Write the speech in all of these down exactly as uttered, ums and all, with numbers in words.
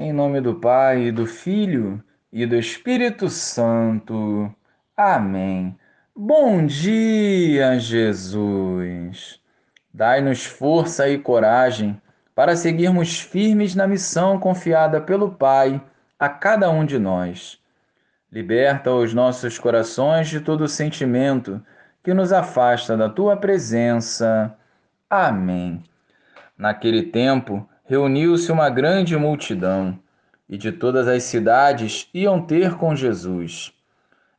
Em nome do Pai, do Filho e do Espírito Santo. Amém. Bom dia, Jesus! Dai-nos força e coragem para seguirmos firmes na missão confiada pelo Pai a cada um de nós. Liberta os nossos corações de todo sentimento que nos afasta da Tua presença. Amém. Naquele tempo, reuniu-se uma grande multidão, e de todas as cidades iam ter com Jesus.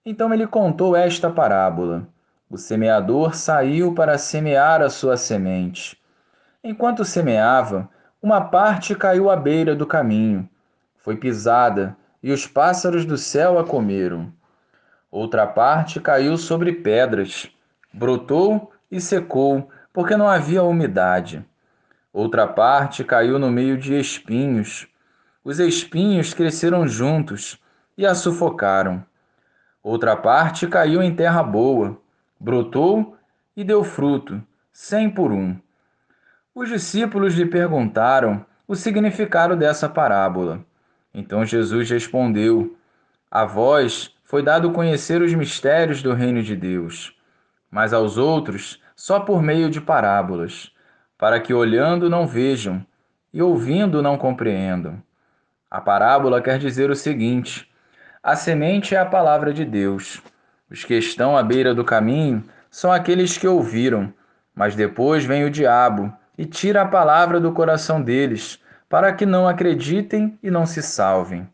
Então ele contou esta parábola. O semeador saiu para semear a sua semente. Enquanto semeava, uma parte caiu à beira do caminho. Foi pisada, e os pássaros do céu a comeram. Outra parte caiu sobre pedras, brotou e secou, porque não havia umidade. Outra parte caiu no meio de espinhos. Os espinhos cresceram juntos e a sufocaram. Outra parte caiu em terra boa, brotou e deu fruto, cem por um. Os discípulos lhe perguntaram o significado dessa parábola. Então Jesus respondeu: A vós foi dado conhecer os mistérios do reino de Deus, mas aos outros só por meio de parábolas, para que olhando não vejam e ouvindo não compreendam. A parábola quer dizer o seguinte: a semente é a palavra de Deus. Os que estão à beira do caminho são aqueles que ouviram, mas depois vem o diabo e tira a palavra do coração deles, para que não acreditem e não se salvem.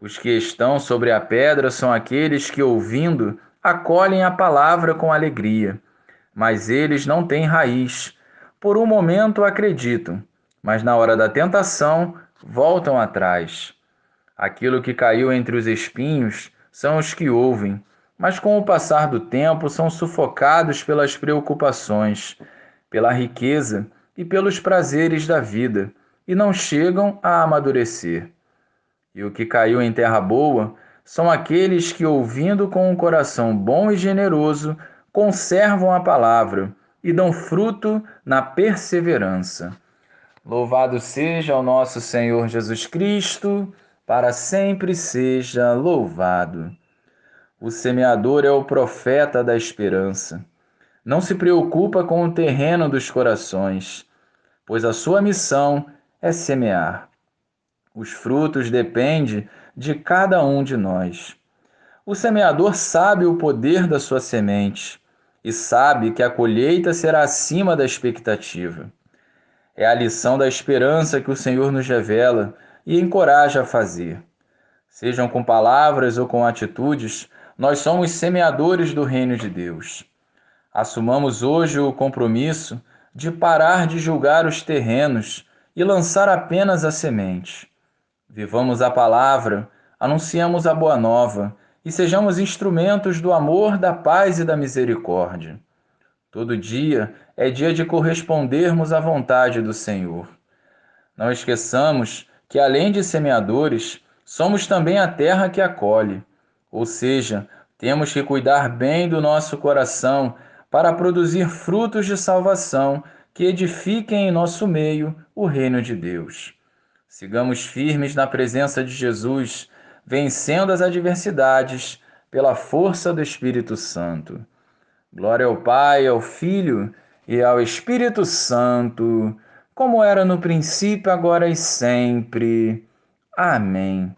Os que estão sobre a pedra são aqueles que, ouvindo, acolhem a palavra com alegria, mas eles não têm raiz. Por um momento acreditam, mas na hora da tentação voltam atrás. Aquilo que caiu entre os espinhos são os que ouvem, mas com o passar do tempo são sufocados pelas preocupações, pela riqueza e pelos prazeres da vida, e não chegam a amadurecer. E o que caiu em terra boa são aqueles que, ouvindo com um coração bom e generoso, conservam a palavra e dão fruto na perseverança. Louvado seja o nosso Senhor Jesus Cristo, para sempre seja louvado. O semeador é o profeta da esperança. Não se preocupa com o terreno dos corações, pois a sua missão é semear. Os frutos dependem de cada um de nós. O semeador sabe o poder da sua semente, e sabe que a colheita será acima da expectativa. É a lição da esperança que o Senhor nos revela e encoraja a fazer. Sejam com palavras ou com atitudes, nós somos semeadores do reino de Deus. Assumamos hoje o compromisso de parar de julgar os terrenos e lançar apenas a semente. Vivamos a palavra, anunciamos a boa nova, e sejamos instrumentos do amor, da paz e da misericórdia. Todo dia é dia de correspondermos à vontade do Senhor. Não esqueçamos que, além de semeadores, somos também a terra que acolhe, ou seja, temos que cuidar bem do nosso coração para produzir frutos de salvação que edifiquem em nosso meio o reino de Deus. Sigamos firmes na presença de Jesus, vencendo as adversidades pela força do Espírito Santo. Glória ao Pai, ao Filho e ao Espírito Santo, como era no princípio, agora e sempre. Amém.